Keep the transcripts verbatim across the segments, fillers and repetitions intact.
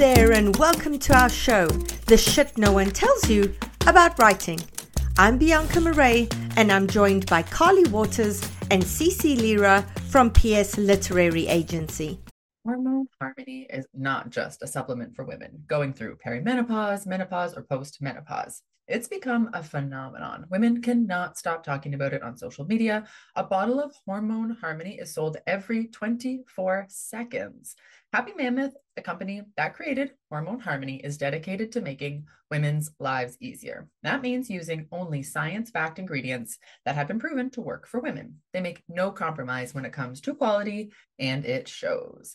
there and welcome to our show, The Shit No One Tells You About Writing. I'm Bianca Murray and I'm joined by Carly Waters and Cece Lyra from P S Literary Agency. Hormone Harmony is not just a supplement for women going through perimenopause, menopause, or post-menopause. It's become a phenomenon. Women cannot stop talking about it on social media. A bottle of Hormone Harmony is sold every twenty-four seconds. Happy Mammoth, the company that created Hormone Harmony, is dedicated to making women's lives easier. That means using only science-backed ingredients that have been proven to work for women. They make no compromise when it comes to quality, and it shows.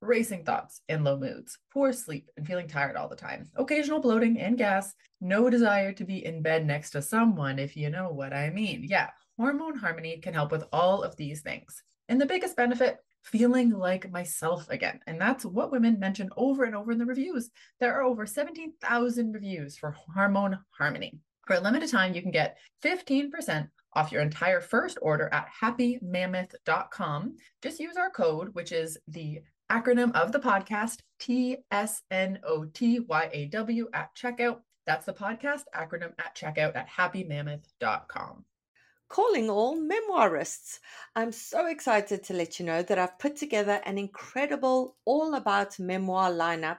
racing thoughts and low moods, poor sleep and feeling tired all the time, occasional bloating and gas, no desire to be in bed next to someone, if you know what I mean. Yeah, Hormone Harmony can help with all of these things. And the biggest benefit, feeling like myself again. And that's what women mention over and over in the reviews. There are over seventeen thousand reviews for Hormone Harmony. For a limited time, you can get fifteen percent off your entire first order at happy mammoth dot com. Just use our code, which is the acronym of the podcast, T S N O T Y A W, at checkout. That's the podcast acronym at checkout at happy mammoth dot com. Calling all memoirists. I'm so excited to let you know that I've put together an incredible all about memoir lineup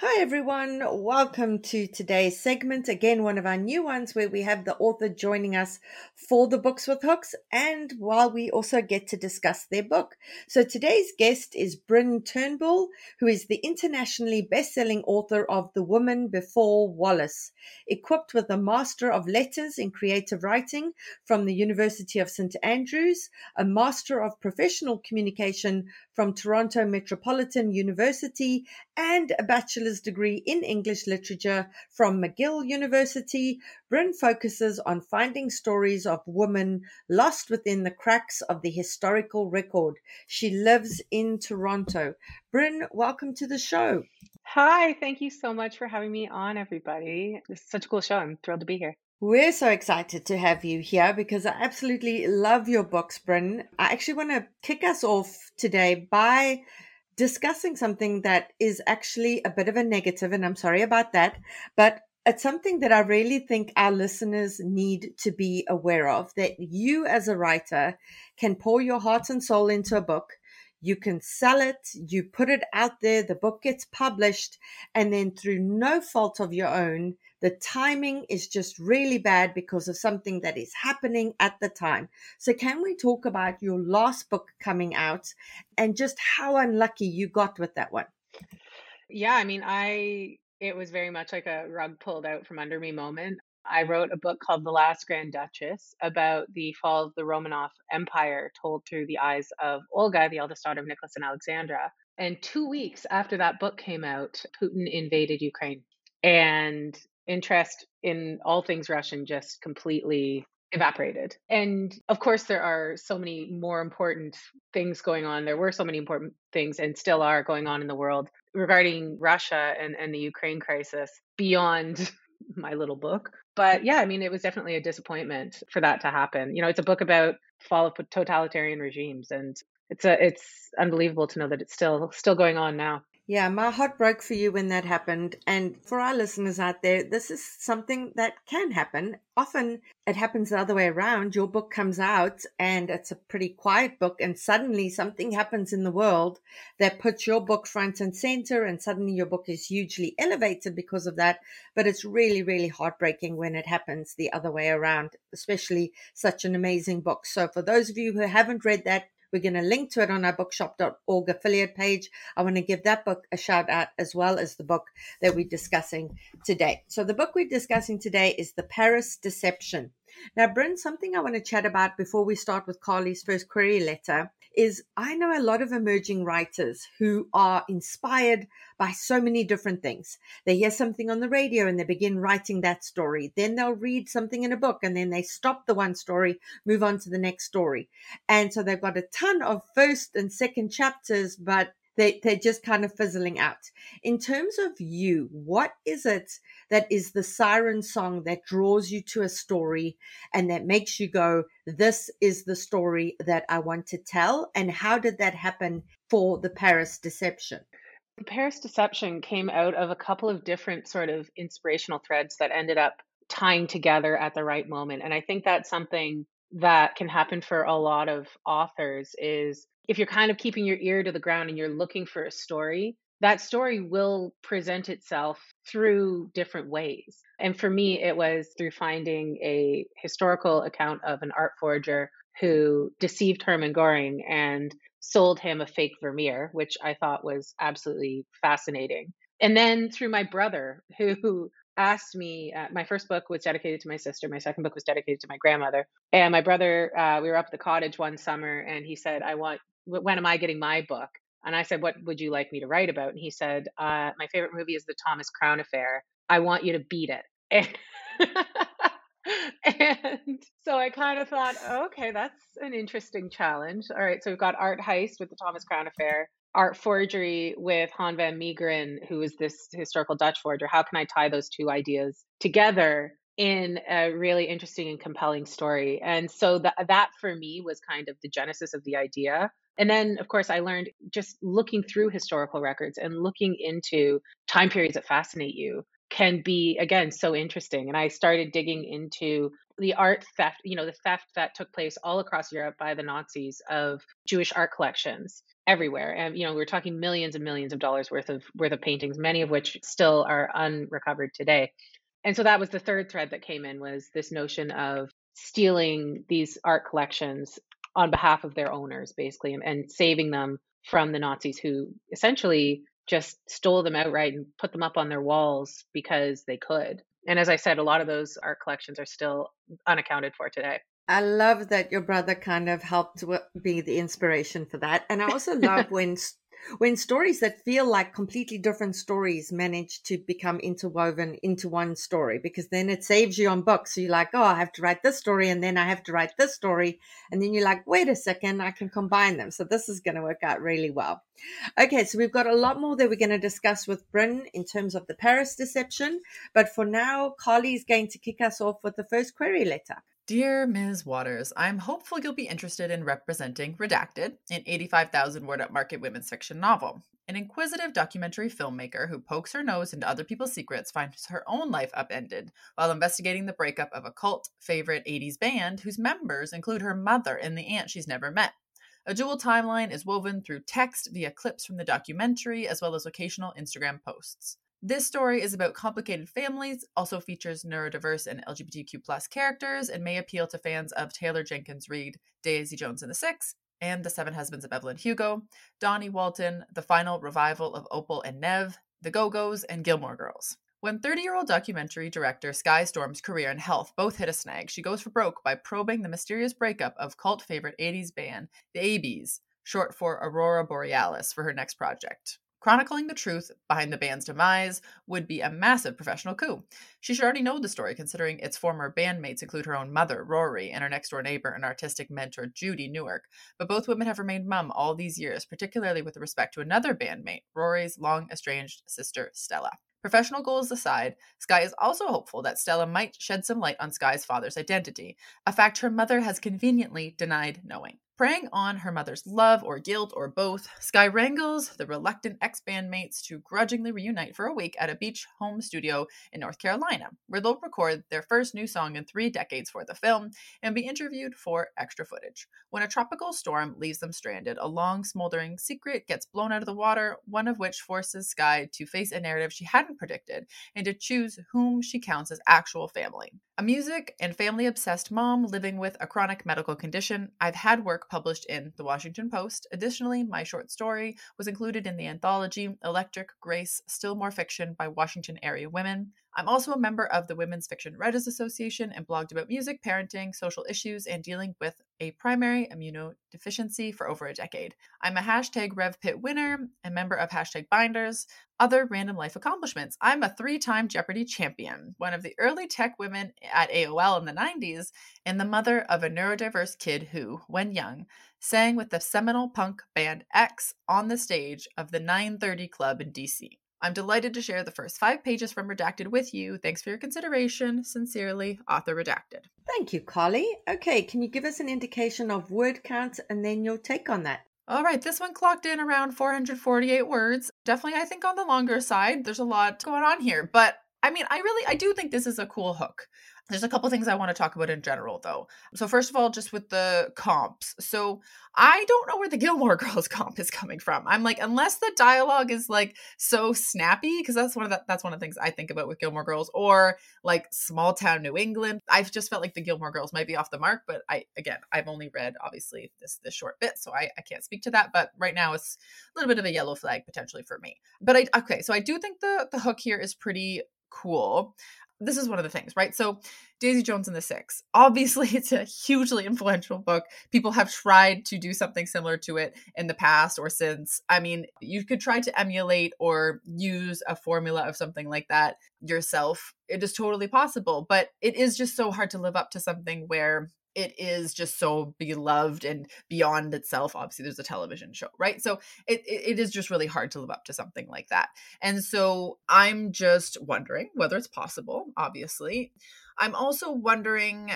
Hi everyone, welcome to today's segment. Again, one of our new ones where we have the author joining us for the Books with Hooks, and while we also get to discuss their book. So today's guest is Bryn Turnbull, who is the internationally best-selling author of The Woman Before Wallace. Equipped with a Master of Letters in Creative Writing from the University of Saint Andrews, a Master of Professional Communication from Toronto Metropolitan University, and a Bachelor's degree in English Literature from McGill University, Bryn focuses on finding stories of women lost within the cracks of the historical record. She lives in Toronto. Bryn, welcome to the show. Hi, thank you so much for having me on, everybody. This is such a cool show. I'm thrilled to be here. We're so excited to have you here because I absolutely love your books, Bryn. I actually want to kick us off today by discussing something that is actually a bit of a negative, and I'm sorry about that, but it's something that I really think our listeners need to be aware of, that you as a writer can pour your heart and soul into a book, you can sell it, you put it out there, the book gets published, and then through no fault of your own, the timing is just really bad because of something that is happening at the time. So can we talk about your last book coming out and just how unlucky you got with that one? Yeah, I mean, I it was very much like a rug pulled out from under me moment. I wrote a book called The Last Grand Duchess about the fall of the Romanov Empire told through the eyes of Olga, the eldest daughter of Nicholas and Alexandra. And two weeks after that book came out, Putin invaded Ukraine. And interest in all things Russian just completely evaporated. And of course, there are so many more important things going on. There were so many important things and still are going on in the world regarding Russia and, and the Ukraine crisis beyond my little book. But yeah, I mean, it was definitely a disappointment for that to happen. You know, it's a book about fall of totalitarian regimes, and it's a, it's unbelievable to know that it's still still going on now. Yeah, my heart broke for you when that happened. And for our listeners out there, this is something that can happen. Often it happens the other way around. Your book comes out and it's a pretty quiet book, and suddenly something happens in the world that puts your book front and center, and suddenly your book is hugely elevated because of that. But it's really, really heartbreaking when it happens the other way around, especially such an amazing book. So for those of you who haven't read that, we're going to link to it on our bookshop dot org affiliate page. I want to give that book a shout out, as well as the book that we're discussing today. So the book we're discussing today is The Paris Deception. Now, Bryn, something I want to chat about before we start with Carly's first query letter is I know a lot of emerging writers who are inspired by so many different things. They hear something on the radio and they begin writing that story. Then they'll read something in a book and then they stop the one story, move on to the next story. And so they've got a ton of first and second chapters, but They, they're just kind of fizzling out. In terms of you, what is it that is the siren song that draws you to a story and that makes you go, this is the story that I want to tell? And how did that happen for The Paris Deception? The Paris Deception came out of a couple of different sort of inspirational threads that ended up tying together at the right moment. And I think that's something that can happen for a lot of authors is if you're kind of keeping your ear to the ground and you're looking for a story, that story will present itself through different ways. And for me, it was through finding a historical account of an art forger who deceived Hermann Göring and sold him a fake Vermeer, which I thought was absolutely fascinating. And then through my brother, who asked me, uh, my first book was dedicated to my sister, my second book was dedicated to my grandmother. And my brother, uh, we were up at the cottage one summer and he said, I want when am I getting my book? And I said, what would you like me to write about? And he said, uh, my favorite movie is The Thomas Crown Affair. I want you to beat it. And, and so I kind of thought, oh, okay, that's an interesting challenge. All right, so we've got art heist with The Thomas Crown Affair, art forgery with Han van Meegeren, who is this historical Dutch forger. How can I tie those two ideas together in a really interesting and compelling story? And so th- that for me was kind of the genesis of the idea. And then, of course, I learned just looking through historical records and looking into time periods that fascinate you can be, again, so interesting. And I started digging into the art theft, you know, the theft that took place all across Europe by the Nazis of Jewish art collections everywhere. And, you know, we're talking millions and millions of dollars worth of worth of paintings, many of which still are unrecovered today. And so that was the third thread that came in, was this notion of stealing these art collections on behalf of their owners, basically, and, and saving them from the Nazis, who essentially just stole them outright and put them up on their walls because they could. And as I said, a lot of those art collections are still unaccounted for today. I love that your brother kind of helped be the inspiration for that. And I also love when When stories that feel like completely different stories manage to become interwoven into one story, because then it saves you on books. So you're like, oh, I have to write this story and then I have to write this story. And then you're like, wait a second, I can combine them. So this is going to work out really well. Okay, so we've got a lot more that we're going to discuss with Bryn in terms of The Paris Deception. But for now, Carly is going to kick us off with the first query letter. Dear Miz Waters, I'm hopeful you'll be interested in representing Redacted, an eighty-five thousand word upmarket women's fiction novel. An inquisitive documentary filmmaker who pokes her nose into other people's secrets finds her own life upended while investigating the breakup of a cult favorite eighties band whose members include her mother and the aunt she's never met. A dual timeline is woven through text via clips from the documentary as well as occasional Instagram posts. This story is about complicated families, also features neurodiverse and L G B T Q plus characters, and may appeal to fans of Taylor Jenkins Reid, Daisy Jones and the Six, and The Seven Husbands of Evelyn Hugo, Donnie Walton, the final revival of Opal and Nev, The Go-Go's, and Gilmore Girls. When thirty-year-old documentary director Sky Storm's career and health both hit a snag, she goes for broke by probing the mysterious breakup of cult favorite eighties band, the A Bs, short for Aurora Borealis, for her next project. Chronicling the truth behind the band's demise would be a massive professional coup. She should already know the story, considering its former bandmates include her own mother, Rory, and her next-door neighbor and artistic mentor, Judy Newark. But both women have remained mum all these years, particularly with respect to another bandmate, Rory's long-estranged sister, Stella. Professional goals aside, Sky is also hopeful that Stella might shed some light on Sky's father's identity, a fact her mother has conveniently denied knowing. Preying on her mother's love or guilt or both, Skye wrangles the reluctant ex-bandmates to grudgingly reunite for a week at a beach home studio in North Carolina, where they'll record their first new song in three decades for the film and be interviewed for extra footage. When a tropical storm leaves them stranded, a long smoldering secret gets blown out of the water, one of which forces Skye to face a narrative she hadn't predicted and to choose whom she counts as actual family. A music and family-obsessed mom living with a chronic medical condition, I've had work published in The Washington Post. Additionally, my short story was included in the anthology Electric Grace, Still More Fiction by Washington Area Women. I'm also a member of the Women's Fiction Writers Association and blogged about music, parenting, social issues, and dealing with a primary immunodeficiency for over a decade. I'm a hashtag RevPit winner, a member of hashtag Binders. Other random life accomplishments. I'm a three-time Jeopardy champion, one of the early tech women at A O L in the nineties, and the mother of a neurodiverse kid who, when young, sang with the seminal punk band X on the stage of the nine thirty Club in D C. I'm delighted to share the first five pages from Redacted with you. Thanks for your consideration. Sincerely, Author Redacted. Thank you, Carly. Okay, can you give us an indication of word count and then your take on that? All right, this one clocked in around four hundred forty-eight words. Definitely, I think, on the longer side. There's a lot going on here. But, I mean, I really, I do think this is a cool hook. There's a couple things I want to talk about in general, though. So first of all, just with the comps. So I don't know where the Gilmore Girls comp is coming from. I'm like, unless the dialogue is like so snappy, because that's one of the, that's one of the things I think about with Gilmore Girls, or like small town New England. I've just felt like the Gilmore Girls might be off the mark, but I, again, I've only read obviously this this short bit, so I, I can't speak to that. But right now, it's a little bit of a yellow flag potentially for me. But I okay, so I do think the the hook here is pretty cool. This is one of the things, right? So Daisy Jones and the Six, obviously it's a hugely influential book. People have tried to do something similar to it in the past or since. I mean, you could try to emulate or use a formula of something like that yourself. It is totally possible, but it is just so hard to live up to something where it is just so beloved and beyond itself. Obviously, there's a television show, right? So it, it is just really hard to live up to something like that. And so I'm just wondering whether it's possible, obviously. I'm also wondering,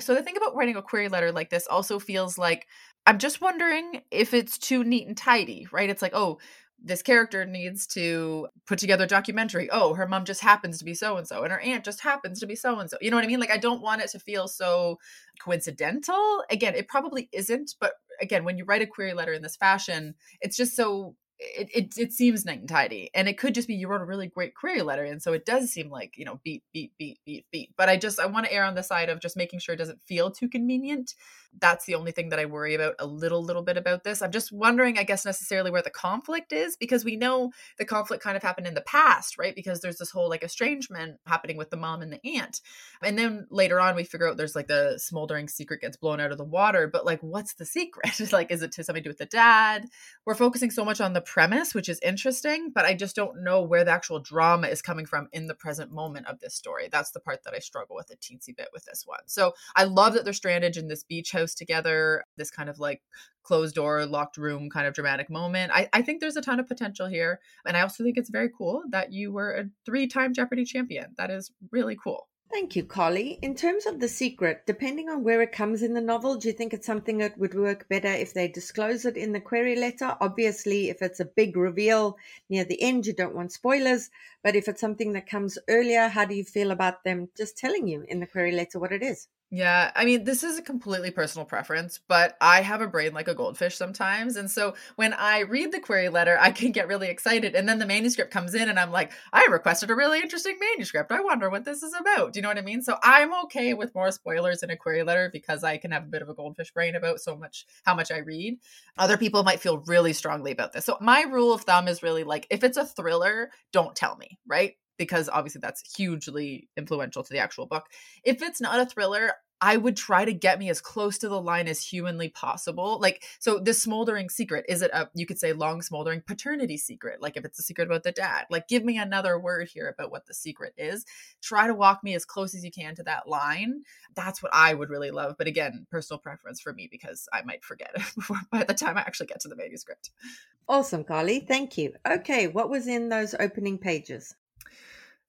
so the thing about writing a query letter like this also feels like, I'm just wondering if it's too neat and tidy, right? It's like, oh, this character needs to put together a documentary. Oh, her mom just happens to be so-and-so and her aunt just happens to be so-and-so. You know what I mean? Like, I don't want it to feel so coincidental. Again, it probably isn't. But again, when you write a query letter in this fashion, it's just so, it it, it seems neat and tidy. And it could just be you wrote a really great query letter. And so it does seem like, you know, beat, beat, beat, beat, beat. But I just, I want to err on the side of just making sure it doesn't feel too convenient. That's the only thing that I worry about a little, little bit about this. I'm just wondering, I guess, necessarily where the conflict is, because we know the conflict kind of happened in the past, right? Because there's this whole like estrangement happening with the mom and the aunt. And then later on, we figure out there's like the smoldering secret gets blown out of the water. But like, what's the secret? Like, is it to something to do with the dad? We're focusing so much on the premise, which is interesting, but I just don't know where the actual drama is coming from in the present moment of this story. That's the part that I struggle with a teensy bit with this one. So I love that they're stranded in this beach house together, this kind of like closed door, locked room kind of dramatic moment. I, I think there's a ton of potential here. And I also think it's very cool that you were a three-time Jeopardy champion. That is really cool. Thank you, Carly. In terms of the secret, depending on where it comes in the novel, do you think it's something that would work better if they disclose it in the query letter? Obviously, if it's a big reveal near the end, you don't want spoilers. But if it's something that comes earlier, how do you feel about them just telling you in the query letter what it is? Yeah, I mean, this is a completely personal preference, but I have a brain like a goldfish sometimes. And so when I read the query letter, I can get really excited. And then the manuscript comes in and I'm like, I requested a really interesting manuscript. I wonder what this is about. Do you know what I mean? So I'm okay with more spoilers in a query letter because I can have a bit of a goldfish brain about so much, how much I read. Other people might feel really strongly about this. So my rule of thumb is really like, if it's a thriller, don't tell me, right? Because obviously that's hugely influential to the actual book. If it's not a thriller, I would try to get me as close to the line as humanly possible. Like, so this smoldering secret, is it a, you could say long smoldering paternity secret? Like if it's a secret about the dad, like give me another word here about what the secret is. Try to walk me as close as you can to that line. That's what I would really love. But again, personal preference for me because I might forget it before, by the time I actually get to the manuscript. Awesome, Carly. Thank you. Okay. What was in those opening pages?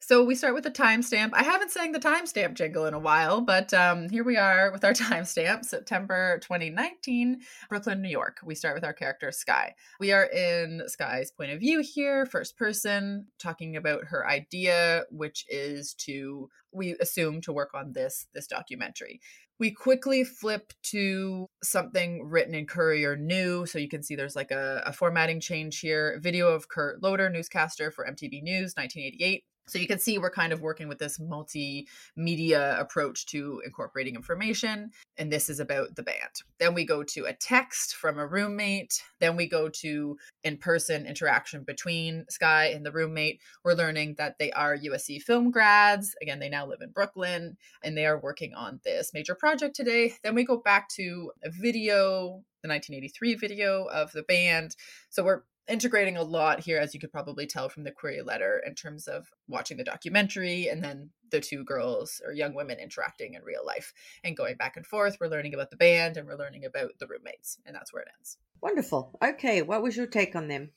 So we start with a timestamp. I haven't sang the timestamp jingle in a while, but um, here we are with our timestamp, September twenty nineteen, Brooklyn, New York. We start with our character, Skye. We are in Skye's point of view here, first person, talking about her idea, which is to, we assume, to work on this, this documentary. We quickly flip to something written in Courier New. So you can see there's like a, a formatting change here. Video of Kurt Loder, newscaster for M T V News, nineteen eighty-eight. So you can see we're kind of working with this multimedia approach to incorporating information. And this is about the band. Then we go to a text from a roommate. Then we go to in-person interaction between Skye and the roommate. We're learning that they are U S C film grads. Again, they now live in Brooklyn and they are working on this major project today. Then we go back to a video, the nineteen eighty-three video of the band. So we're integrating a lot here, as you could probably tell from the query letter, in terms of watching the documentary and then the two girls or young women interacting in real life and going back and forth. We're learning about the band and we're learning about the roommates, and that's where it ends. Wonderful. Okay. What was your take on them?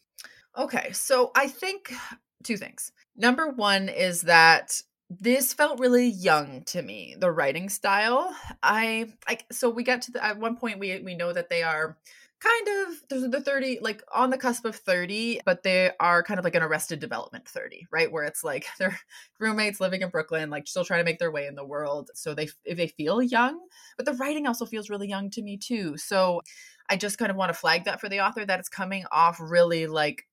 Okay. So I think two things. Number one is that this felt really young to me, the writing style. I, I so we got to the, at one point we, we know that they are kind of the thirty, like on the cusp of thirty, but they are kind of like an Arrested Development thirty, right? Where it's like their roommates living in Brooklyn, like still trying to make their way in the world. So they they feel young, but the writing also feels really young to me too. So I just kind of want to flag that for the author, that it's coming off really like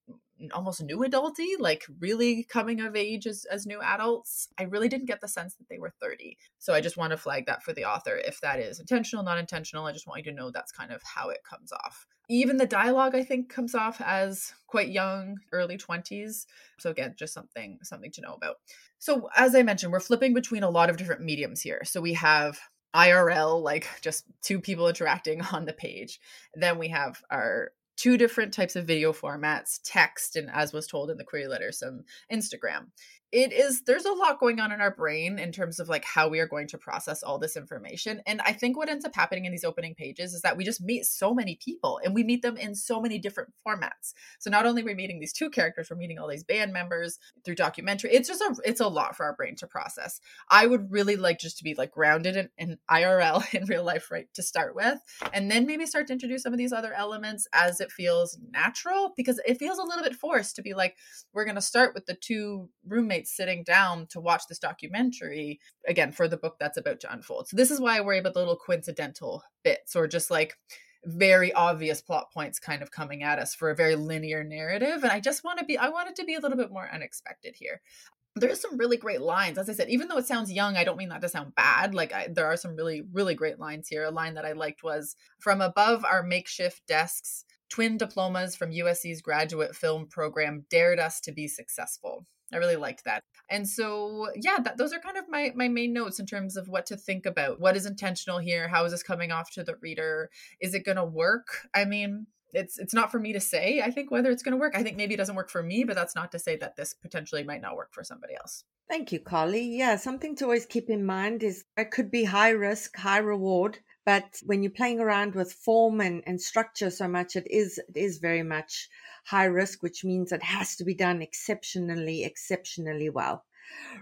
almost new adulty, like really coming of age as, as new adults. I really didn't get the sense that they were thirty. So I just want to flag that for the author. If that is intentional, not intentional, I just want you to know that's kind of how it comes off. Even the dialogue, I think, comes off as quite young, early twenties. So again, just something, something to know about. So as I mentioned, we're flipping between a lot of different mediums here. So we have I R L, like just two people interacting on the page. Then we have our two different types of video formats, text, and as was told in the query letter, some Instagram. It is, there's a lot going on in our brain in terms of like how we are going to process all this information. And I think what ends up happening in these opening pages is that we just meet so many people and we meet them in so many different formats. So not only are we meeting these two characters, we're meeting all these band members through documentary. It's just a, it's a lot for our brain to process. I would really like just to be like grounded in, in I R L, in real life, right, to start with, and then maybe start to introduce some of these other elements as it feels natural, because it feels a little bit forced to be like, we're going to start with the two roommates sitting down to watch this documentary, again, for the book that's about to unfold. So this is why I worry about the little coincidental bits, or just like very obvious plot points kind of coming at us for a very linear narrative. And I just want to be, I want it to be a little bit more unexpected here. There's some really great lines. As I said, even though it sounds young, I don't mean that to sound bad. Like I, there are some really, really great lines here. A line that I liked was, "From above our makeshift desks, twin diplomas from U S C's graduate film program dared us to be successful." I really liked that. And so, yeah, that, those are kind of my, my main notes in terms of what to think about. What is intentional here? How is this coming off to the reader? Is it going to work? I mean, it's it's not for me to say, I think, whether it's going to work. I think maybe it doesn't work for me, but that's not to say that this potentially might not work for somebody else. Thank you, Carly. Yeah, something to always keep in mind is it could be high risk, high reward. But when you're playing around with form and, and structure so much, it is it is very much high risk, which means it has to be done exceptionally, exceptionally well.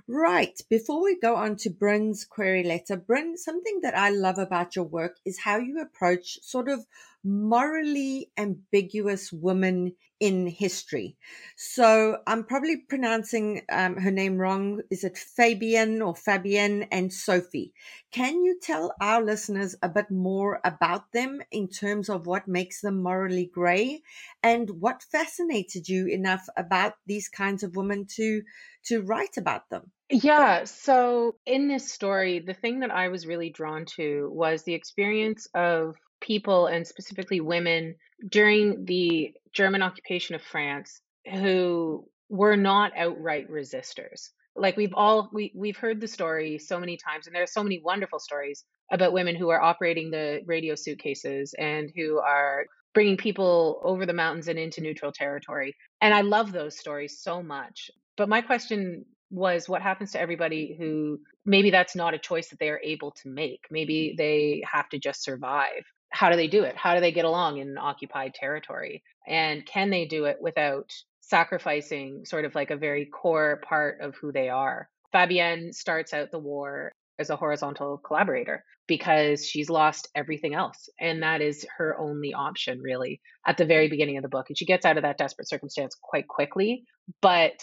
Right. Before we go on to Bryn's query letter, Bryn, something that I love about your work is how you approach sort of morally ambiguous women in history. So I'm probably pronouncing um, her name wrong. Is it Fabian or Fabienne and Sophie? Can you tell our listeners a bit more about them in terms of what makes them morally grey and what fascinated you enough about these kinds of women to to write about them? Yeah. So in this story, the thing that I was really drawn to was the experience of people, and specifically women, during the German occupation of France, who were not outright resistors. Like we've all, we, we've heard the story so many times, and there are so many wonderful stories about women who are operating the radio suitcases and who are bringing people over the mountains and into neutral territory. And I love those stories so much. But my question was, what happens to everybody who, maybe that's not a choice that they are able to make? Maybe they have to just survive. How do they do it? How do they get along in occupied territory? And can they do it without sacrificing sort of like a very core part of who they are. Fabienne starts out the war as a horizontal collaborator because she's lost everything else. And that is her only option, really, at the very beginning of the book. And she gets out of that desperate circumstance quite quickly, but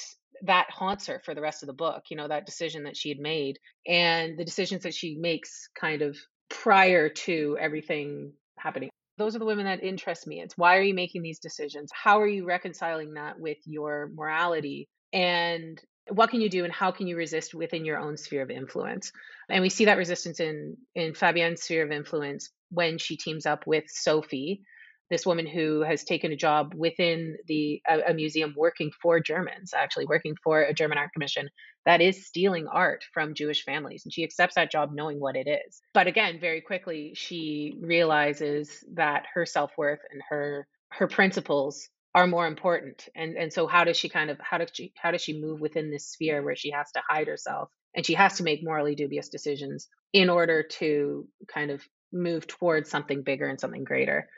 that haunts her for the rest of the book, you know, that decision that she had made and the decisions that she makes kind of prior to everything happening. Those are the women that interest me. It's why are you making these decisions? How are you reconciling that with your morality? And what can you do and how can you resist within your own sphere of influence? And we see that resistance in, in Fabienne's sphere of influence when she teams up with Sophie, this woman who has taken a job within the a, a museum working for Germans, actually working for a German art commission that is stealing art from Jewish families. And she accepts that job knowing what it is. But again, very quickly, she realizes that her self-worth and her her principles are more important. And and so how does she kind of, how does she, how does she move within this sphere where she has to hide herself and she has to make morally dubious decisions in order to kind of move towards something bigger and something greater?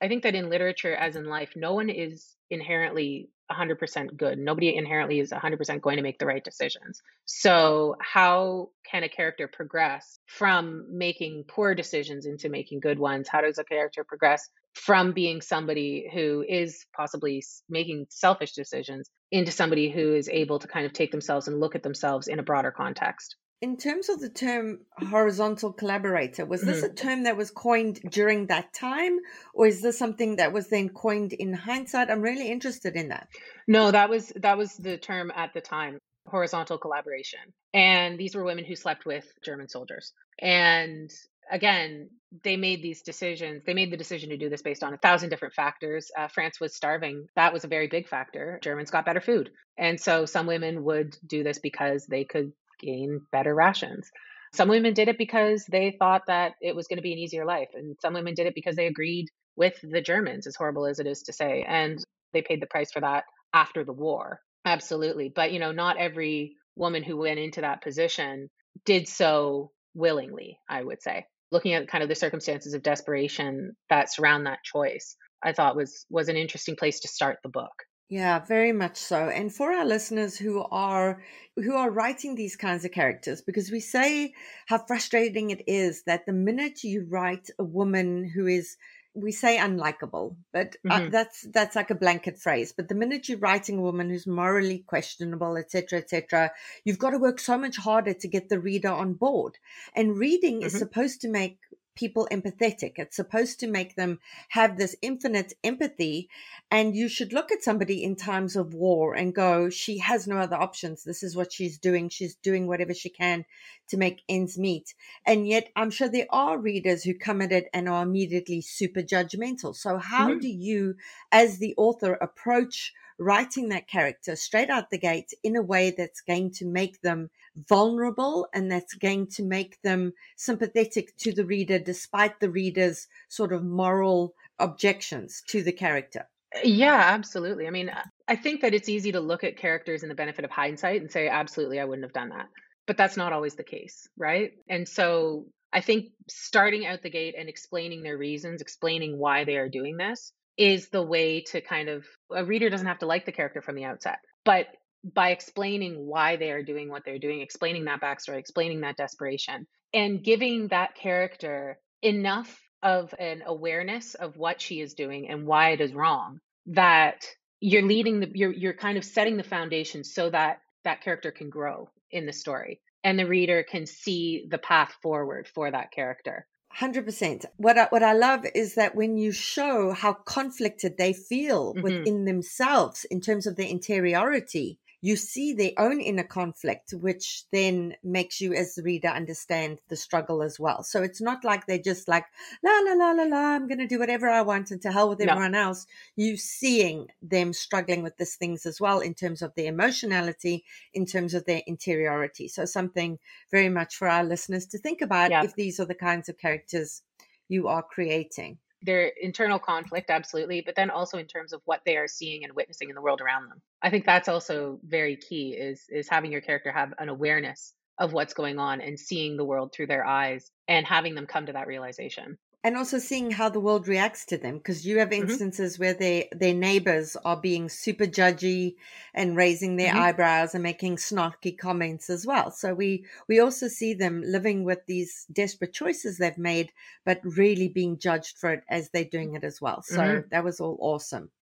I think that in literature, as in life, no one is inherently one hundred percent good. Nobody inherently is one hundred percent going to make the right decisions. So how can a character progress from making poor decisions into making good ones? How does a character progress from being somebody who is possibly making selfish decisions into somebody who is able to kind of take themselves and look at themselves in a broader context? In terms of the term horizontal collaborator, was this a term that was coined during that time, or is this something that was then coined in hindsight? I'm really interested in that. No, that was that was the term at the time, horizontal collaboration. And these were women who slept with German soldiers. And again, they made these decisions. They made the decision to do this based on a thousand different factors. Uh, France was starving. That was a very big factor. Germans got better food. And so some women would do this because they could gain better rations. Some women did it because they thought that it was going to be an easier life. And some women did it because they agreed with the Germans, as horrible as it is to say. And they paid the price for that after the war. Absolutely. But, you know, not every woman who went into that position did so willingly, I would say. Looking at kind of the circumstances of desperation that surround that choice, I thought was was an interesting place to start the book. Yeah, very much so. And for our listeners who are who are writing these kinds of characters, because we say how frustrating it is that the minute you write a woman who is, we say unlikable, but mm-hmm. uh, that's that's like a blanket phrase. But the minute you're writing a woman who's morally questionable, et cetera, et cetera, you've got to work so much harder to get the reader on board. And reading mm-hmm. is supposed to make people empathetic. It's supposed to make them have this infinite empathy. And you should look at somebody in times of war and go, she has no other options. This is what she's doing. She's doing whatever she can to make ends meet. And yet I'm sure there are readers who come at it and are immediately super judgmental. So how mm-hmm. do you, as the author, approach writing that character straight out the gate in a way that's going to make them vulnerable and that's going to make them sympathetic to the reader despite the reader's sort of moral objections to the character? Yeah, absolutely. I mean, I think that it's easy to look at characters in the benefit of hindsight and say, absolutely, I wouldn't have done that. But that's not always the case, right? And so I think starting out the gate and explaining their reasons, explaining why they are doing this, is the way to kind of, a reader doesn't have to like the character from the outset, but by explaining why they are doing what they're doing, explaining that backstory, explaining that desperation, and giving that character enough of an awareness of what she is doing and why it is wrong, that you're leading the, you're, you're kind of setting the foundation so that that character can grow in the story and the reader can see the path forward for that character. one hundred percent. What I, what I love is that when you show how conflicted they feel mm-hmm. within themselves in terms of their interiority, you see their own inner conflict, which then makes you as the reader understand the struggle as well. So it's not like they're just like, la, la, la, la, la, I'm going to do whatever I want and to hell with everyone no. else. You're seeing them struggling with these things as well in terms of their emotionality, in terms of their interiority. So something very much for our listeners to think about yeah. if these are the kinds of characters you are creating. Their internal conflict, absolutely, but then also in terms of what they are seeing and witnessing in the world around them. I think that's also very key is, is having your character have an awareness of what's going on and seeing the world through their eyes and having them come to that realization. And also seeing how the world reacts to them, because you have instances mm-hmm. where they, their neighbors are being super judgy and raising their mm-hmm. eyebrows and making snarky comments as well. So we, we also see them living with these desperate choices they've made, but really being judged for it as they're doing it as well. So mm-hmm. that was all awesome.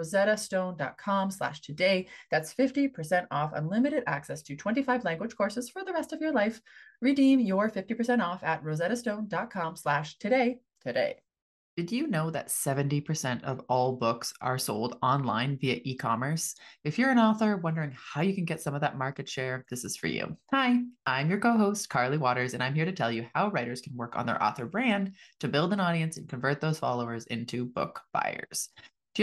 rosettastone.com slash today. That's fifty percent off unlimited access to twenty-five language courses for the rest of your life. Redeem your fifty percent off at rosettastone.com slash today today. Did you know that seventy percent of all books are sold online via e-commerce? If you're an author wondering how you can get some of that market share, this is for you. Hi, I'm your co-host, Carly Waters, and I'm here to tell you how writers can work on their author brand to build an audience and convert those followers into book buyers. Do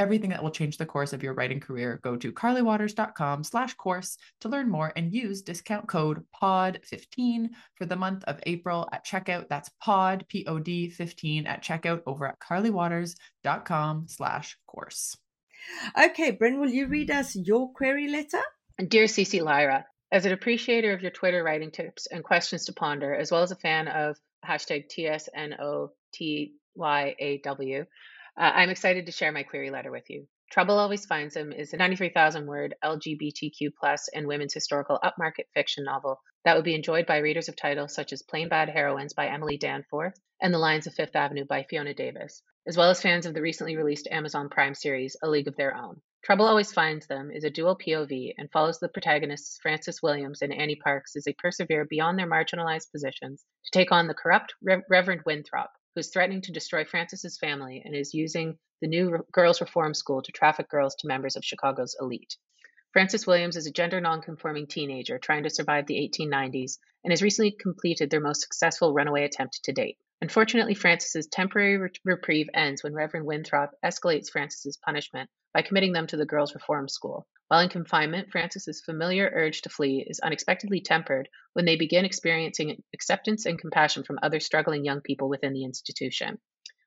everything that will change the course of your writing career, go to carlywaters.com slash course to learn more and use discount code P O D fifteen for the month of April at checkout. That's P O D, P O D fifteen at checkout over at carlywaters.com slash course. Okay, Bryn, will you read us your query letter? Dear Cece Lyra, as an appreciator of your Twitter writing tips and questions to ponder, as well as a fan of hashtag T S N O T Y A W, Uh, I'm excited to share my query letter with you. Trouble Always Finds Them is a ninety-three thousand word L G B T Q plus and women's historical upmarket fiction novel that would be enjoyed by readers of titles such as Plain Bad Heroines by Emily Danforth and The Lines of Fifth Avenue by Fiona Davis, as well as fans of the recently released Amazon Prime series, A League of Their Own. Trouble Always Finds Them is a dual P O V and follows the protagonists Frances Williams and Annie Parks as they persevere beyond their marginalized positions to take on the corrupt Re- Reverend Winthrop, who's threatening to destroy Francis's family and is using the new girls' reform school to traffic girls to members of Chicago's elite. Frances Williams is a gender nonconforming teenager trying to survive the eighteen nineties and has recently completed their most successful runaway attempt to date. Unfortunately, Francis's temporary re- reprieve ends when Reverend Winthrop escalates Francis's punishment by committing them to the girls' reform school. While in confinement, Francis's familiar urge to flee is unexpectedly tempered when they begin experiencing acceptance and compassion from other struggling young people within the institution.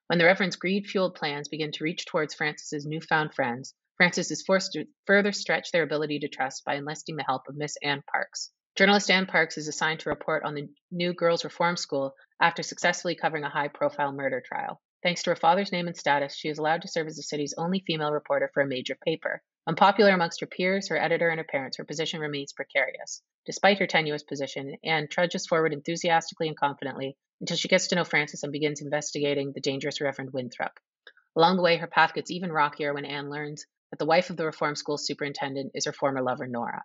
When the Reverend's greed-fueled plans begin to reach towards Francis's newfound friends, Frances is forced to further stretch their ability to trust by enlisting the help of Miss Ann Parks. Journalist Ann Parks is assigned to report on the new girls' reform school after successfully covering a high-profile murder trial. Thanks to her father's name and status, she is allowed to serve as the city's only female reporter for a major paper. Unpopular amongst her peers, her editor, and her parents, her position remains precarious. Despite her tenuous position, Anne trudges forward enthusiastically and confidently until she gets to know Frances and begins investigating the dangerous Reverend Winthrop. Along the way, her path gets even rockier when Anne learns that the wife of the reform school superintendent is her former lover, Nora.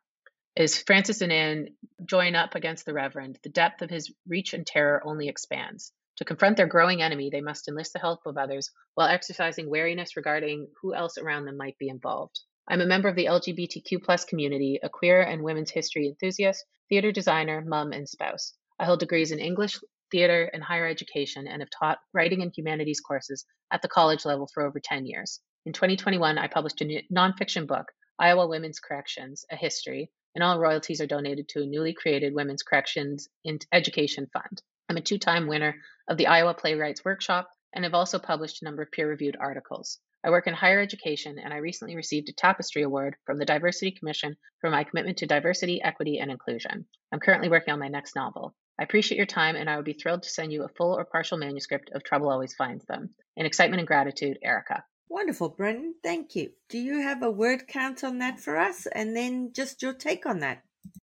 As Frances and Anne join up against the Reverend, the depth of his reach and terror only expands. To confront their growing enemy, they must enlist the help of others while exercising wariness regarding who else around them might be involved. I'm a member of the L G B T Q plus community, a queer and women's history enthusiast, theater designer, mom, and spouse. I hold degrees in English, theater, and higher education, and have taught writing and humanities courses at the college level for over ten years. In twenty twenty-one, I published a nonfiction book, Iowa Women's Corrections, A History, and all royalties are donated to a newly created Women's Corrections Education Fund. I'm a two-time winner of the Iowa Playwrights Workshop and have also published a number of peer-reviewed articles. I work in higher education, and I recently received a Tapestry Award from the Diversity Commission for my commitment to diversity, equity, and inclusion. I'm currently working on my next novel. I appreciate your time, and I would be thrilled to send you a full or partial manuscript of Trouble Always Finds Them. In excitement and gratitude, Erica. Wonderful, Bryn. Thank you. Do you have a word count on that for us? And then just your take on that.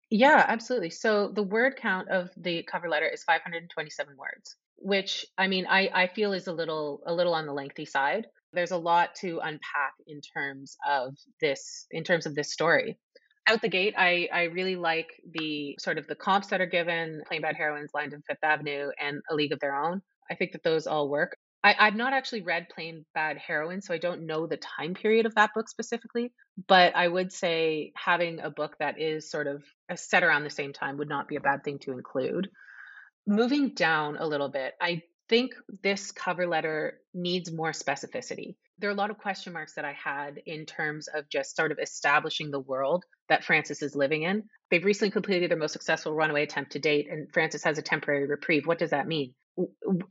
Yeah, absolutely. So the word count of the cover letter is five hundred twenty-seven words, which I mean, I, I feel is a little a little on the lengthy side. There's a lot to unpack in terms of this in terms of this story. Out the gate, I, I really like the sort of the comps that are given, Plain Bad Heroines, Lined in Fifth Avenue, and A League of Their Own. I think that those all work. I, I've not actually read Plain Bad Heroines, so I don't know the time period of that book specifically, but I would say having a book that is sort of set around the same time would not be a bad thing to include. Moving down a little bit, I think this cover letter needs more specificity. There are a lot of question marks that I had in terms of just sort of establishing the world that Frances is living in. They've recently completed their most successful runaway attempt to date, and Frances has a temporary reprieve. What does that mean?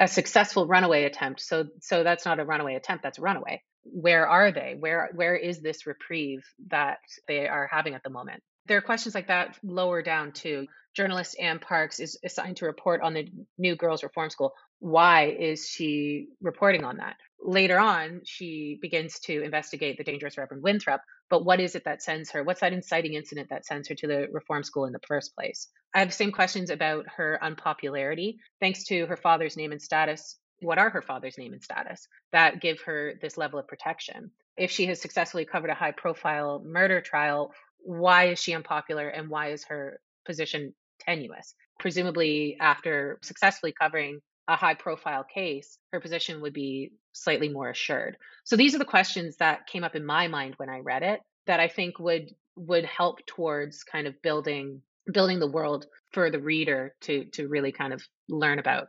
A successful runaway attempt. So, so that's not a runaway attempt, that's a runaway. Where are they? Where, where is this reprieve that they are having at the moment? There are questions like that lower down too. Journalist Ann Parks is assigned to report on the new girls' reform school. Why is she reporting on that? Later on, she begins to investigate the dangerous Reverend Winthrop, but what is it that sends her? What's that inciting incident that sends her to the reform school in the first place? I have the same questions about her unpopularity. Thanks to her father's name and status, what are her father's name and status that give her this level of protection? If she has successfully covered a high-profile murder trial, why is she unpopular and why is her position tenuous? Presumably, after successfully covering a high-profile case, her position would be slightly more assured. So these are the questions that came up in my mind when I read it that I think would would help towards kind of building building the world for the reader to to really kind of learn about.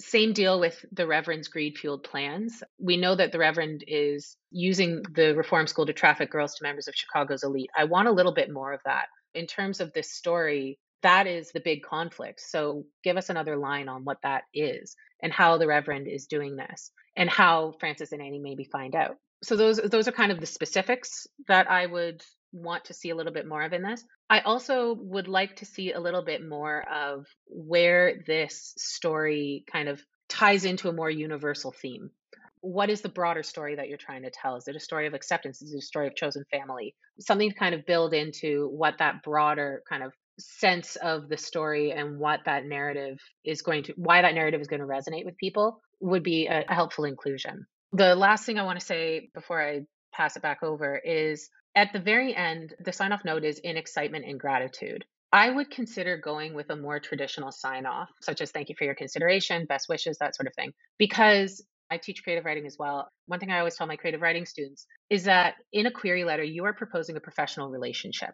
Same deal with the Reverend's greed-fueled plans. We know that the Reverend is using the reform school to traffic girls to members of Chicago's elite. I want a little bit more of that. In terms of this story, that is the big conflict. So give us another line on what that is and how the Reverend is doing this and how Frances and Annie maybe find out. So those those are kind of the specifics that I would want to see a little bit more of in this. I also would like to see a little bit more of where this story kind of ties into a more universal theme. What is the broader story that you're trying to tell? Is it a story of acceptance? Is it a story of chosen family? Something to kind of build into what that broader kind of sense of the story and what that narrative is going to, why that narrative is going to resonate with people would be a, a helpful inclusion. The last thing I want to say before I pass it back over is at the very end, the sign-off note is in excitement and gratitude. I would consider going with a more traditional sign-off, such as thank you for your consideration, best wishes, that sort of thing, because I teach creative writing as well. One thing I always tell my creative writing students is that in a query letter, you are proposing a professional relationship.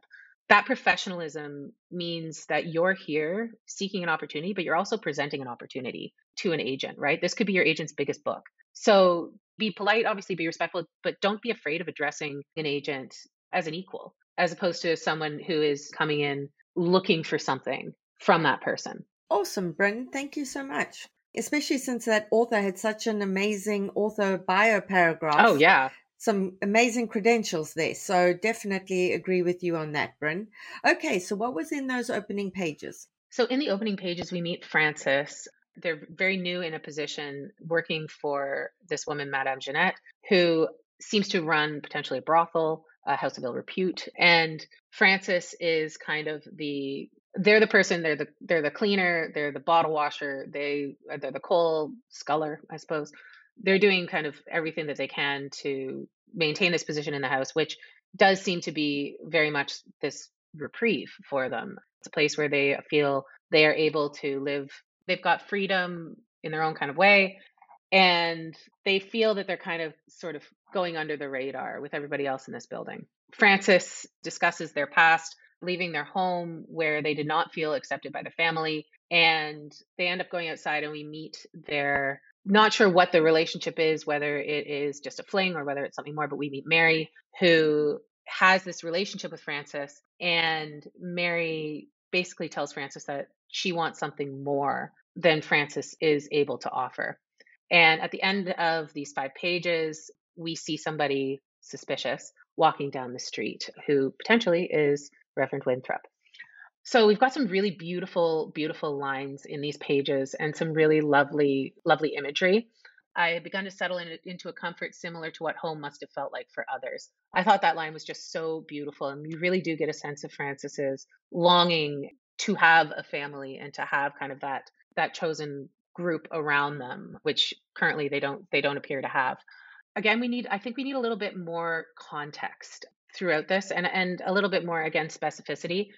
That professionalism means that you're here seeking an opportunity, but you're also presenting an opportunity to an agent, right? This could be your agent's biggest book. So be polite, obviously be respectful, but don't be afraid of addressing an agent as an equal, as opposed to someone who is coming in looking for something from that person. Awesome, Bryn. Thank you so much. Especially since that author had such an amazing author bio paragraph. Oh, yeah. Some amazing credentials there. So definitely agree with you on that, Bryn. Okay, so what was in those opening pages? So in the opening pages, we meet Frances. They're very new in a position working for this woman, Madame Jeanette, who seems to run potentially a brothel, a house of ill repute. And Frances is kind of the, they're the person, they're the they're the cleaner, they're the bottle washer, they, they're the coal sculler, I suppose. They're doing kind of everything that they can to maintain this position in the house, which does seem to be very much this reprieve for them. It's a place where they feel they are able to live. They've got freedom in their own kind of way, and they feel that they're kind of sort of going under the radar with everybody else in this building. Frances discusses their past, leaving their home where they did not feel accepted by the family, and they end up going outside, and we meet their... Not sure what the relationship is, whether it is just a fling or whether it's something more, but we meet Mary, who has this relationship with Frances, and Mary basically tells Frances that she wants something more than Frances is able to offer. And at the end of these five pages, we see somebody suspicious walking down the street who potentially is Reverend Winthrop. So we've got some really beautiful, beautiful lines in these pages and some really lovely, lovely imagery. I had begun to settle in, into a comfort similar to what home must have felt like for others. I thought that line was just so beautiful. And we really do get a sense of Frances's longing to have a family and to have kind of that that chosen group around them, which currently they don't they don't appear to have. Again, we need I think we need a little bit more context throughout this and, and a little bit more, again, specificity.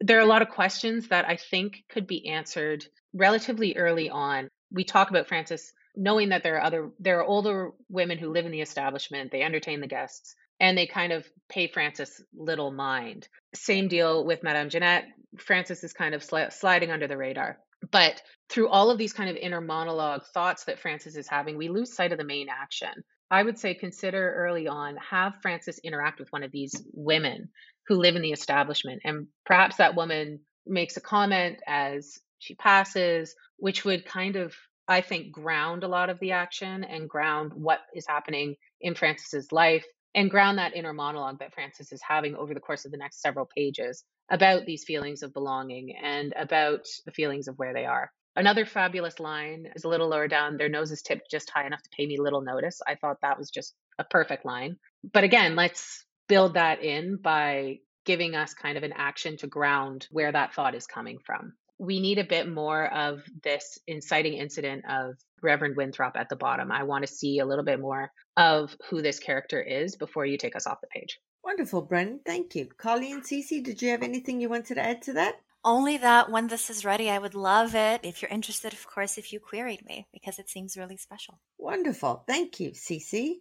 There are a lot of questions that I think could be answered relatively early on. We talk about Frances knowing that there are other, there are older women who live in the establishment, they entertain the guests, and they kind of pay Frances little mind. Same deal with Madame Jeanette. Frances is kind of sli- sliding under the radar. But through all of these kind of inner monologue thoughts that Frances is having, we lose sight of the main action. I would say consider early on, have Frances interact with one of these women who live in the establishment. And perhaps that woman makes a comment as she passes, which would kind of, I think, ground a lot of the action and ground what is happening in Frances's life and ground that inner monologue that Frances is having over the course of the next several pages about these feelings of belonging and about the feelings of where they are. Another fabulous line is a little lower down, their nose is tipped just high enough to pay me little notice. I thought that was just a perfect line. But again, let's build that in by giving us kind of an action to ground where that thought is coming from. We need a bit more of this inciting incident of Reverend Winthrop at the bottom. I want to see a little bit more of who this character is before you take us off the page. Wonderful, Bryn. Thank you. Carly and Cece, did you have anything you wanted to add to that? Only that when this is ready, I would love it. If you're interested, of course, if you queried me, because it seems really special. Wonderful. Thank you, Cece.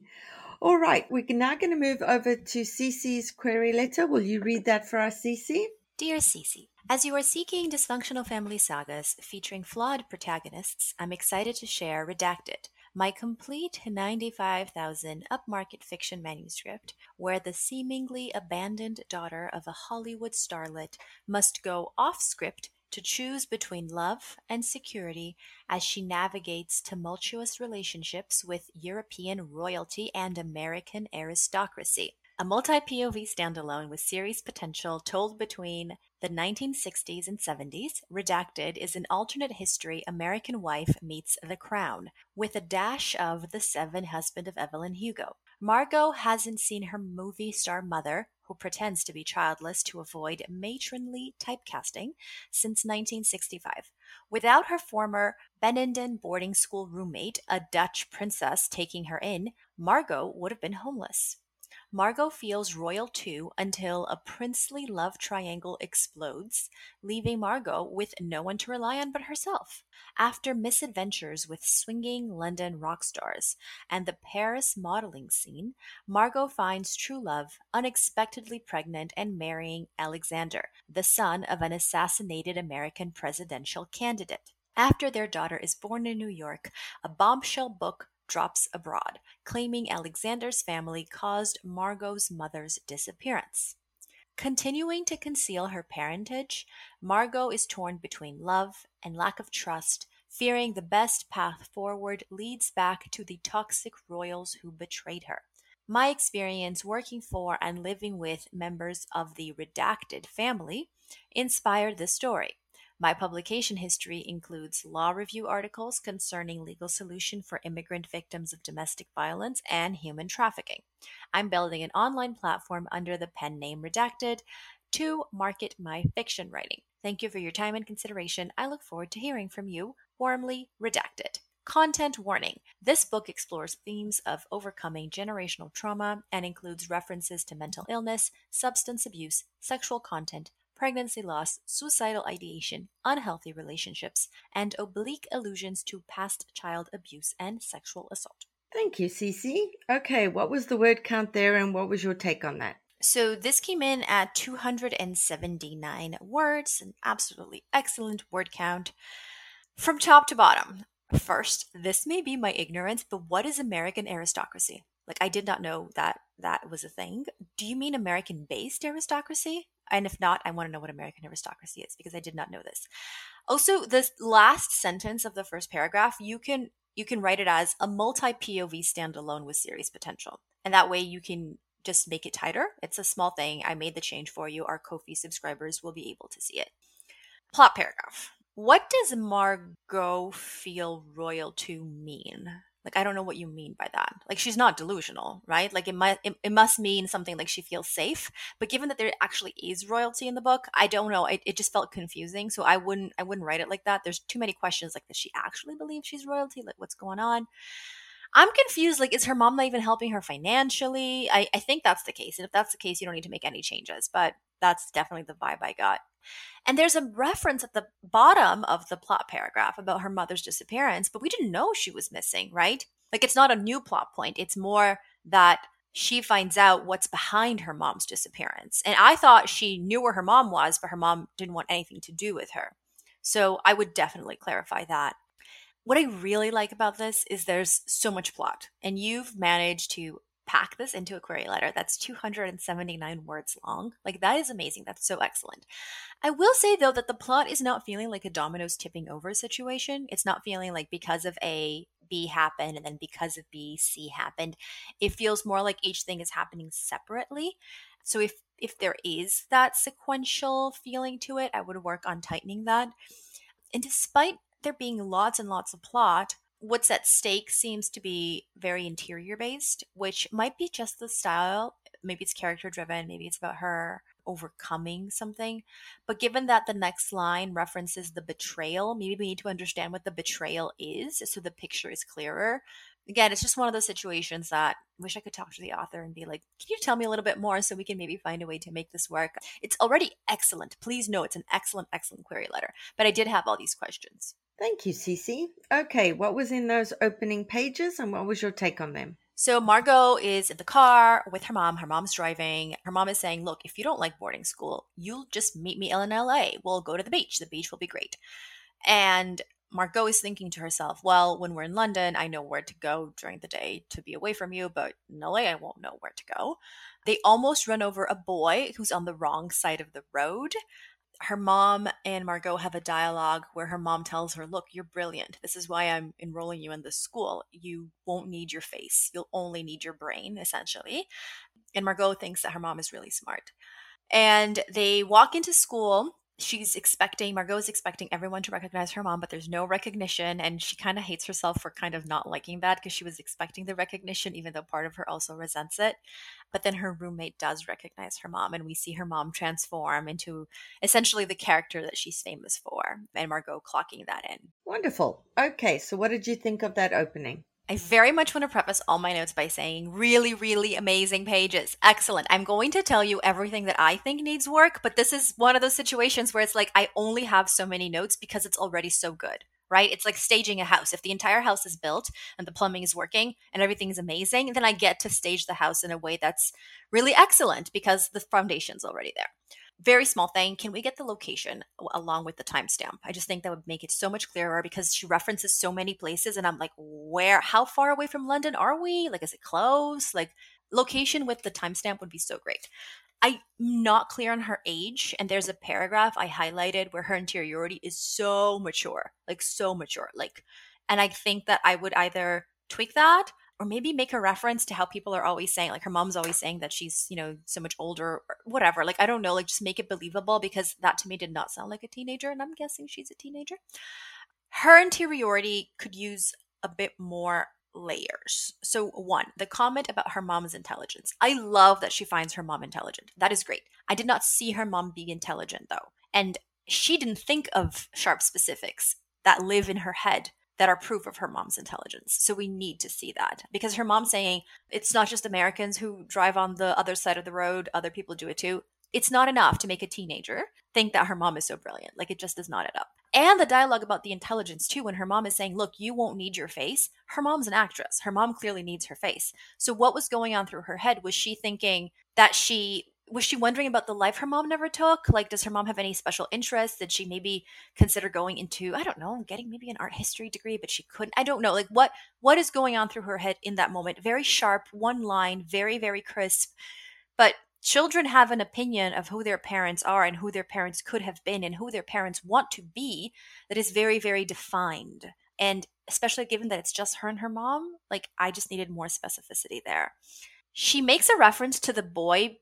All right. We're now going to move over to Cece's query letter. Will you read that for us, Cece? Dear Cece, as you are seeking dysfunctional family sagas featuring flawed protagonists, I'm excited to share Redacted, my complete ninety-five thousand upmarket fiction manuscript where the seemingly abandoned daughter of a Hollywood starlet must go off script to choose between love and security as she navigates tumultuous relationships with European royalty and American aristocracy. A multi-P O V standalone with series potential told between the nineteen sixties and seventies, Redacted is an alternate history American Wife meets The Crown, with a dash of The Seven Husbands of Evelyn Hugo. Margot hasn't seen her movie star mother, who pretends to be childless to avoid matronly typecasting, since nineteen sixty-five. Without her former Benenden boarding school roommate, a Dutch princess, taking her in, Margot would have been homeless. Margot feels royal too until a princely love triangle explodes, leaving Margot with no one to rely on but herself. After misadventures with swinging London rock stars and the Paris modeling scene, Margot finds true love, unexpectedly pregnant and marrying Alexander, the son of an assassinated American presidential candidate. After their daughter is born in New York, a bombshell book drops abroad, claiming Alexander's family caused Margot's mother's disappearance. Continuing to conceal her parentage, Margot is torn between love and lack of trust, fearing the best path forward leads back to the toxic royals who betrayed her. My experience working for and living with members of the redacted family inspired this story. My publication history includes law review articles concerning legal solution for immigrant victims of domestic violence and human trafficking. I'm building an online platform under the pen name Redacted to market my fiction writing. Thank you for your time and consideration. I look forward to hearing from you. Warmly, Redacted. Content warning. This book explores themes of overcoming generational trauma and includes references to mental illness, substance abuse, sexual content, pregnancy loss, suicidal ideation, unhealthy relationships, and oblique allusions to past child abuse and sexual assault. Thank you, Cece. Okay, what was the word count there and what was your take on that? So this came in at two hundred seventy-nine words, an absolutely excellent word count from top to bottom. First, this may be my ignorance, but what is American aristocracy? Like, I did not know that that was a thing. Do you mean American-based aristocracy? And if not, I want to know what American aristocracy is because I did not know this. Also, this last sentence of the first paragraph, you can you can write it as a multi-P O V standalone with series potential. And that way you can just make it tighter. It's a small thing. I made the change for you. Our Ko-fi subscribers will be able to see it. Plot paragraph. What does Margot feel royal to mean? Like, I don't know what you mean by that. Like, she's not delusional, right? Like, it must it, it must mean something like she feels safe. But given that there actually is royalty in the book, I don't know. It, it just felt confusing, so I wouldn't I wouldn't write it like that. There's too many questions. Like, does she actually believe she's royalty? Like, what's going on? I'm confused. Like, is her mom not even helping her financially? I, I think that's the case. And if that's the case, you don't need to make any changes. But that's definitely the vibe I got. And there's a reference at the bottom of the plot paragraph about her mother's disappearance, but we didn't know she was missing, right? Like, it's not a new plot point. It's more that she finds out what's behind her mom's disappearance. And I thought she knew where her mom was, but her mom didn't want anything to do with her. So I would definitely clarify that. What I really like about this is there's so much plot, and you've managed to pack this into a query letter that's two hundred seventy-nine words long. Like, that is amazing. That's so excellent. I will say, though, that the plot is not feeling like a dominoes tipping over situation. It's not feeling like because of A, B happened, and then because of B, C happened. It feels more like each thing is happening separately. So if if there is that sequential feeling to it, I would work on tightening that. And despite there being lots and lots of plot, what's at stake seems to be very interior based, which might be just the style. Maybe it's character driven. Maybe it's about her overcoming something. But given that the next line references the betrayal, maybe we need to understand what the betrayal is so the picture is clearer. Again, it's just one of those situations that I wish I could talk to the author and be like, can you tell me a little bit more so we can maybe find a way to make this work? It's already excellent. Please know it's an excellent, excellent query letter. But I did have all these questions. Thank you, Cece. Okay, what was in those opening pages and what was your take on them? So Margot is in the car with her mom. Her mom's driving. Her mom is saying, look, if you don't like boarding school, you'll just meet me in L A. We'll go to the beach. The beach will be great. And Margot is thinking to herself, well, when we're in London, I know where to go during the day to be away from you, but in L A, I won't know where to go. They almost run over a boy who's on the wrong side of the road. Her mom and Margot have a dialogue where her mom tells her, look, you're brilliant. This is why I'm enrolling you in this school. You won't need your face. You'll only need your brain, essentially. And Margot thinks that her mom is really smart. And they walk into school. She's expecting, Margot's expecting everyone to recognize her mom, but there's no recognition. And she kind of hates herself for kind of not liking that because she was expecting the recognition, even though part of her also resents it. But then her roommate does recognize her mom, and we see her mom transform into essentially the character that she's famous for, and Margot clocking that in. Wonderful. Okay, so what did you think of that opening? I very much want to preface all my notes by saying really, really amazing pages. Excellent. I'm going to tell you everything that I think needs work, but this is one of those situations where it's like I only have so many notes because it's already so good, right? It's like staging a house. If the entire house is built and the plumbing is working and everything is amazing, then I get to stage the house in a way that's really excellent because the foundation's already there. Very small thing. Can we get the location along with the timestamp? I just think that would make it so much clearer because she references so many places and I'm like, where, how far away from London are we? Like, is it close? Like, location with the timestamp would be so great. I'm not clear on her age, and there's a paragraph I highlighted where her interiority is so mature, like so mature. Like, and I think that I would either tweak that or maybe make a reference to how people are always saying, like her mom's always saying that she's, you know, so much older or whatever. Like, I don't know, like just make it believable because that to me did not sound like a teenager. And I'm guessing she's a teenager. Her interiority could use a bit more layers. So one, the comment about her mom's intelligence. I love that she finds her mom intelligent. That is great. I did not see her mom be intelligent though. And she didn't think of sharp specifics that live in her head that are proof of her mom's intelligence. So we need to see that because her mom's saying it's not just Americans who drive on the other side of the road. Other people do it too. It's not enough to make a teenager think that her mom is so brilliant. Like, it just does not add up. And the dialogue about the intelligence too, when her mom is saying, look, you won't need your face. Her mom's an actress. Her mom clearly needs her face. So what was going on through her head? Was she thinking that she... Was she wondering about the life her mom never took? Like, does her mom have any special interests? Did she maybe consider going into, I don't know, getting maybe an art history degree, but she couldn't? I don't know. Like, what what is going on through her head in that moment? Very sharp, one line, very, very crisp. But children have an opinion of who their parents are and who their parents could have been and who their parents want to be that is very, very defined. And especially given that it's just her and her mom, like, I just needed more specificity there. She makes a reference to the boy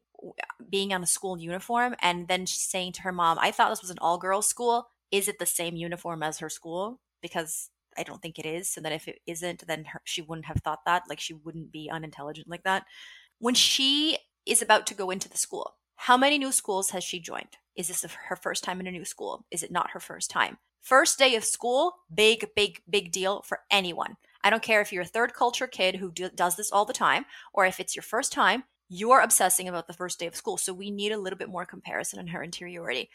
being on a school uniform and then she's saying to her mom, I thought this was an all-girls school. Is it the same uniform as her school? Because I don't think it is. So that if it isn't, then her, she wouldn't have thought that. Like, she wouldn't be unintelligent like that. When she is about to go into the school, how many new schools has she joined? Is this her first time in a new school? Is it not her first time? First day of school, big, big, big deal for anyone. I don't care if you're a third culture kid who do, does this all the time or if it's your first time. You're obsessing about the first day of school. So we need a little bit more comparison in her interiority.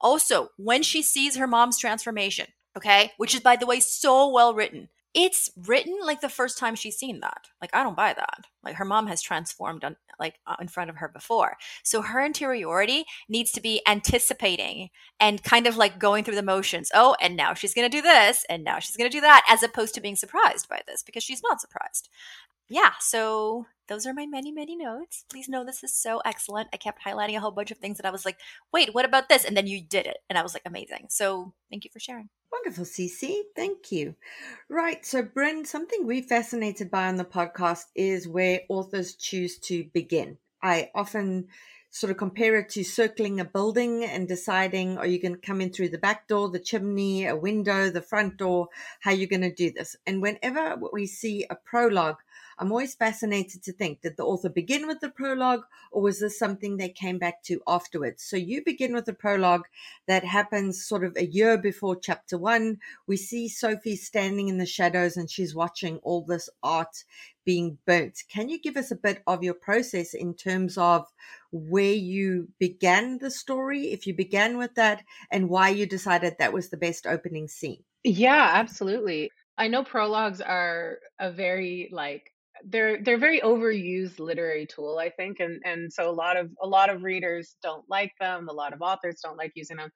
Also, when she sees her mom's transformation, okay, which is, by the way, so well written. It's written like the first time she's seen that. Like, I don't buy that. Like, her mom has transformed on, like uh, in front of her before. So her interiority needs to be anticipating and kind of like going through the motions. Oh, and now she's going to do this. And now she's going to do that, as opposed to being surprised by this, because she's not surprised. Yeah, so those are my many, many notes. Please know this is so excellent. I kept highlighting a whole bunch of things that I was like, wait, what about this? And then you did it. And I was like, amazing. So thank you for sharing. Wonderful, Cece. Thank you. Right. So, Bryn, something we're fascinated by on the podcast is where authors choose to begin. I often sort of compare it to circling a building and deciding, are you going to come in through the back door, the chimney, a window, the front door? How are you going to do this? And whenever we see a prologue, I'm always fascinated to think, did the author begin with the prologue or was this something they came back to afterwards? So you begin with a prologue that happens sort of a year before chapter one. We see Sophie standing in the shadows and she's watching all this art being burnt. Can you give us a bit of your process in terms of where you began the story, if you began with that, and why you decided that was the best opening scene? Yeah, absolutely. I know prologues are a very like, They're they're very overused literary tool, I think, and and so a lot of a lot of readers don't like them. A lot of authors don't like using them.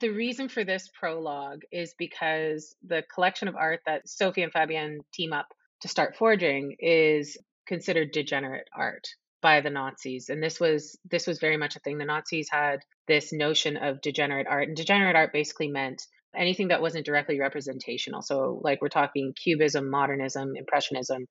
The reason for this prologue is because the collection of art that Sophie and Fabienne team up to start forging is considered degenerate art by the Nazis, and this was this was very much a thing. The Nazis had this notion of degenerate art, and degenerate art basically meant anything that wasn't directly representational. So, like, we're talking Cubism, Modernism, Impressionism.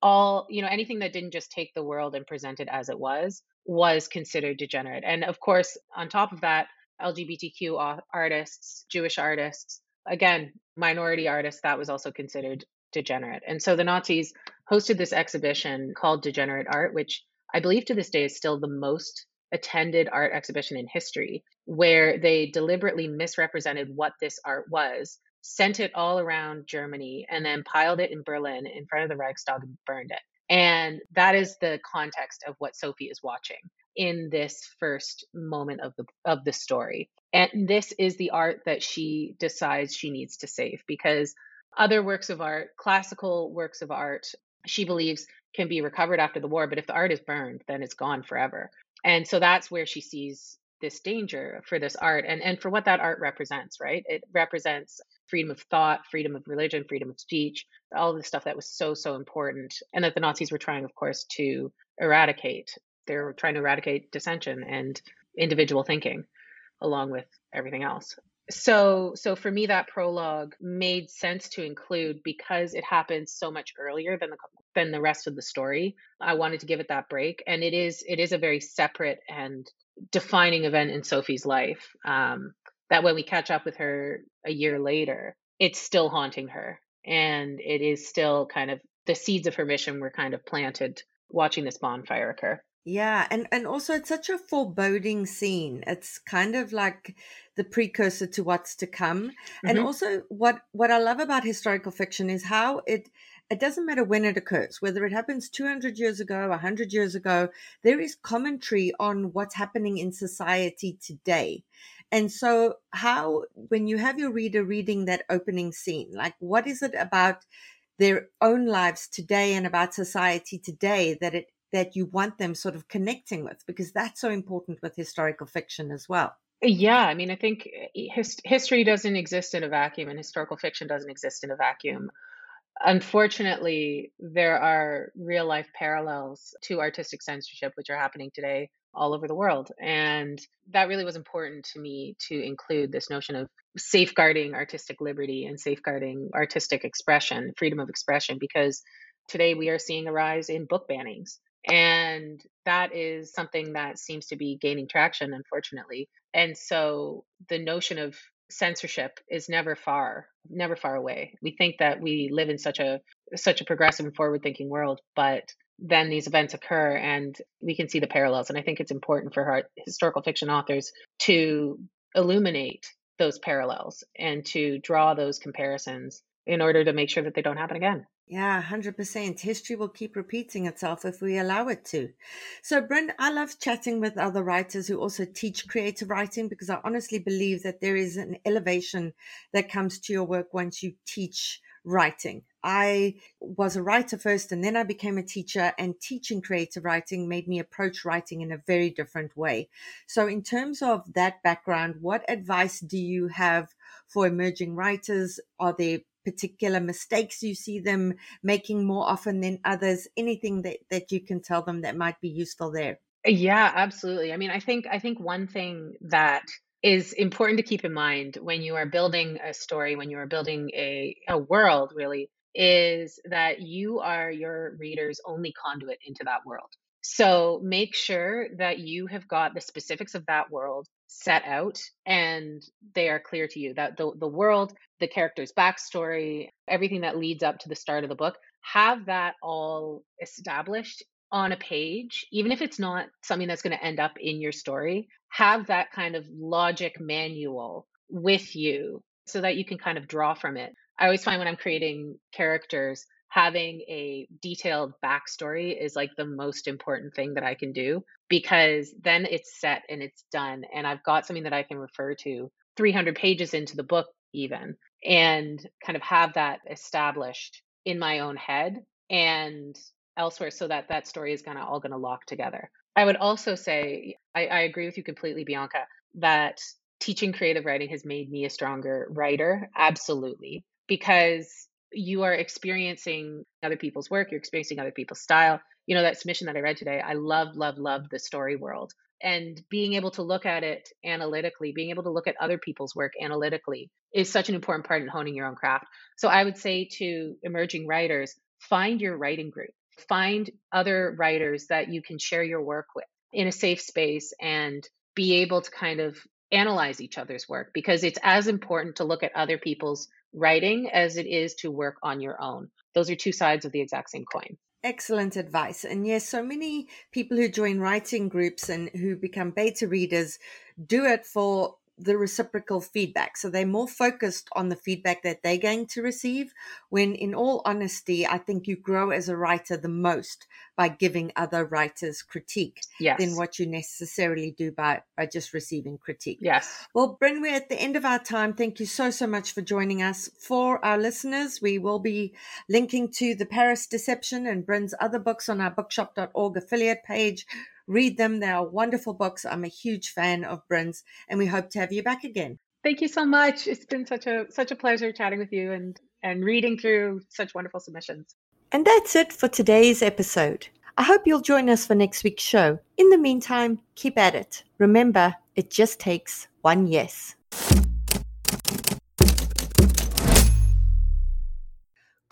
All, you know, anything that didn't just take the world and present it as it was, was considered degenerate. And of course, on top of that, L G B T Q artists, Jewish artists, again, minority artists, that was also considered degenerate. And so the Nazis hosted this exhibition called Degenerate Art, which I believe to this day is still the most attended art exhibition in history, where they deliberately misrepresented what this art was, sent it all around Germany, and then piled it in Berlin in front of the Reichstag and burned it. And that is the context of what Sophie is watching in this first moment of the of the story. And this is the art that she decides she needs to save, because other works of art, classical works of art, she believes can be recovered after the war. But if the art is burned, then it's gone forever. And so that's where she sees this danger for this art and, and for what that art represents, right? It represents freedom of thought, freedom of religion, freedom of speech, all of the stuff that was so, so important. And that the Nazis were trying, of course, to eradicate. They were trying to eradicate dissension and individual thinking, along with everything else. So, so for me, that prologue made sense to include because it happens so much earlier than the than the rest of the story. I wanted to give it that break, and it is it is a very separate and defining event in Sophie's life. Um, that when we catch up with her a year later, it's still haunting her, and it is still kind of the seeds of her mission were kind of planted watching this bonfire occur. Yeah, and, and also it's such a foreboding scene. It's kind of like the precursor to what's to come. Mm-hmm. And also what, what I love about historical fiction is how it it doesn't matter when it occurs, whether it happens two hundred years ago, one hundred years ago, there is commentary on what's happening in society today. And so how, when you have your reader reading that opening scene, like what is it about their own lives today and about society today that it that you want them sort of connecting with, because that's so important with historical fiction as well. Yeah, I mean, I think his, history doesn't exist in a vacuum, and historical fiction doesn't exist in a vacuum. Unfortunately, there are real life parallels to artistic censorship, which are happening today all over the world. And that really was important to me to include this notion of safeguarding artistic liberty and safeguarding artistic expression, freedom of expression, because today we are seeing a rise in book bannings. And that is something that seems to be gaining traction, unfortunately. And so the notion of censorship is never far, never far away. We think that we live in such a such a progressive and forward-thinking world, but then these events occur and we can see the parallels. And I think it's important for historical fiction authors to illuminate those parallels and to draw those comparisons in order to make sure that they don't happen again. Yeah, one hundred percent. History will keep repeating itself if we allow it to. So, Bryn, I love chatting with other writers who also teach creative writing, because I honestly believe that there is an elevation that comes to your work once you teach writing. I was a writer first, and then I became a teacher, and teaching creative writing made me approach writing in a very different way. So in terms of that background, what advice do you have for emerging writers? Are there particular mistakes you see them making more often than others? Anything that, that you can tell them that might be useful there? Yeah, absolutely. I mean, I think I think one thing that is important to keep in mind when you are building a story, when you are building a, a world, really, is that you are your reader's only conduit into that world. So make sure that you have got the specifics of that world set out and they are clear to you, that the, the world, the character's backstory, everything that leads up to the start of the book, have that all established on a page. Even if it's not something that's going to end up in your story, have that kind of logic manual with you so that you can kind of draw from it. I always find when I'm creating characters, having a detailed backstory is like the most important thing that I can do, because then it's set and it's done. And I've got something that I can refer to three hundred pages into the book even, and kind of have that established in my own head and elsewhere so that that story is gonna all gonna lock together. I would also say, I, I agree with you completely, Bianca, that teaching creative writing has made me a stronger writer. Absolutely. Because you are experiencing other people's work, you're experiencing other people's style. You know, that submission that I read today, I love, love, love the story world. And being able to look at it analytically, being able to look at other people's work analytically is such an important part in honing your own craft. So I would say to emerging writers, find your writing group, find other writers that you can share your work with in a safe space and be able to kind of analyze each other's work, because it's as important to look at other people's writing as it is to work on your own. Those are two sides of the exact same coin. Excellent advice. And yes, so many people who join writing groups and who become beta readers do it for the reciprocal feedback. So they're more focused on the feedback that they're going to receive, when in all honesty, I think you grow as a writer the most by giving other writers critique yes. than what you necessarily do by, by just receiving critique. Yes. Well, Bryn, we're at the end of our time. Thank you so, so much for joining us. For our listeners, we will be linking to The Paris Deception and Bryn's other books on our bookshop dot org affiliate page. Read them. They are wonderful books. I'm a huge fan of Bryn's, and we hope to have you back again. Thank you so much. It's been such a such a pleasure chatting with you and, and reading through such wonderful submissions. And that's it for today's episode. I hope you'll join us for next week's show. In the meantime, keep at it. Remember, it just takes one yes.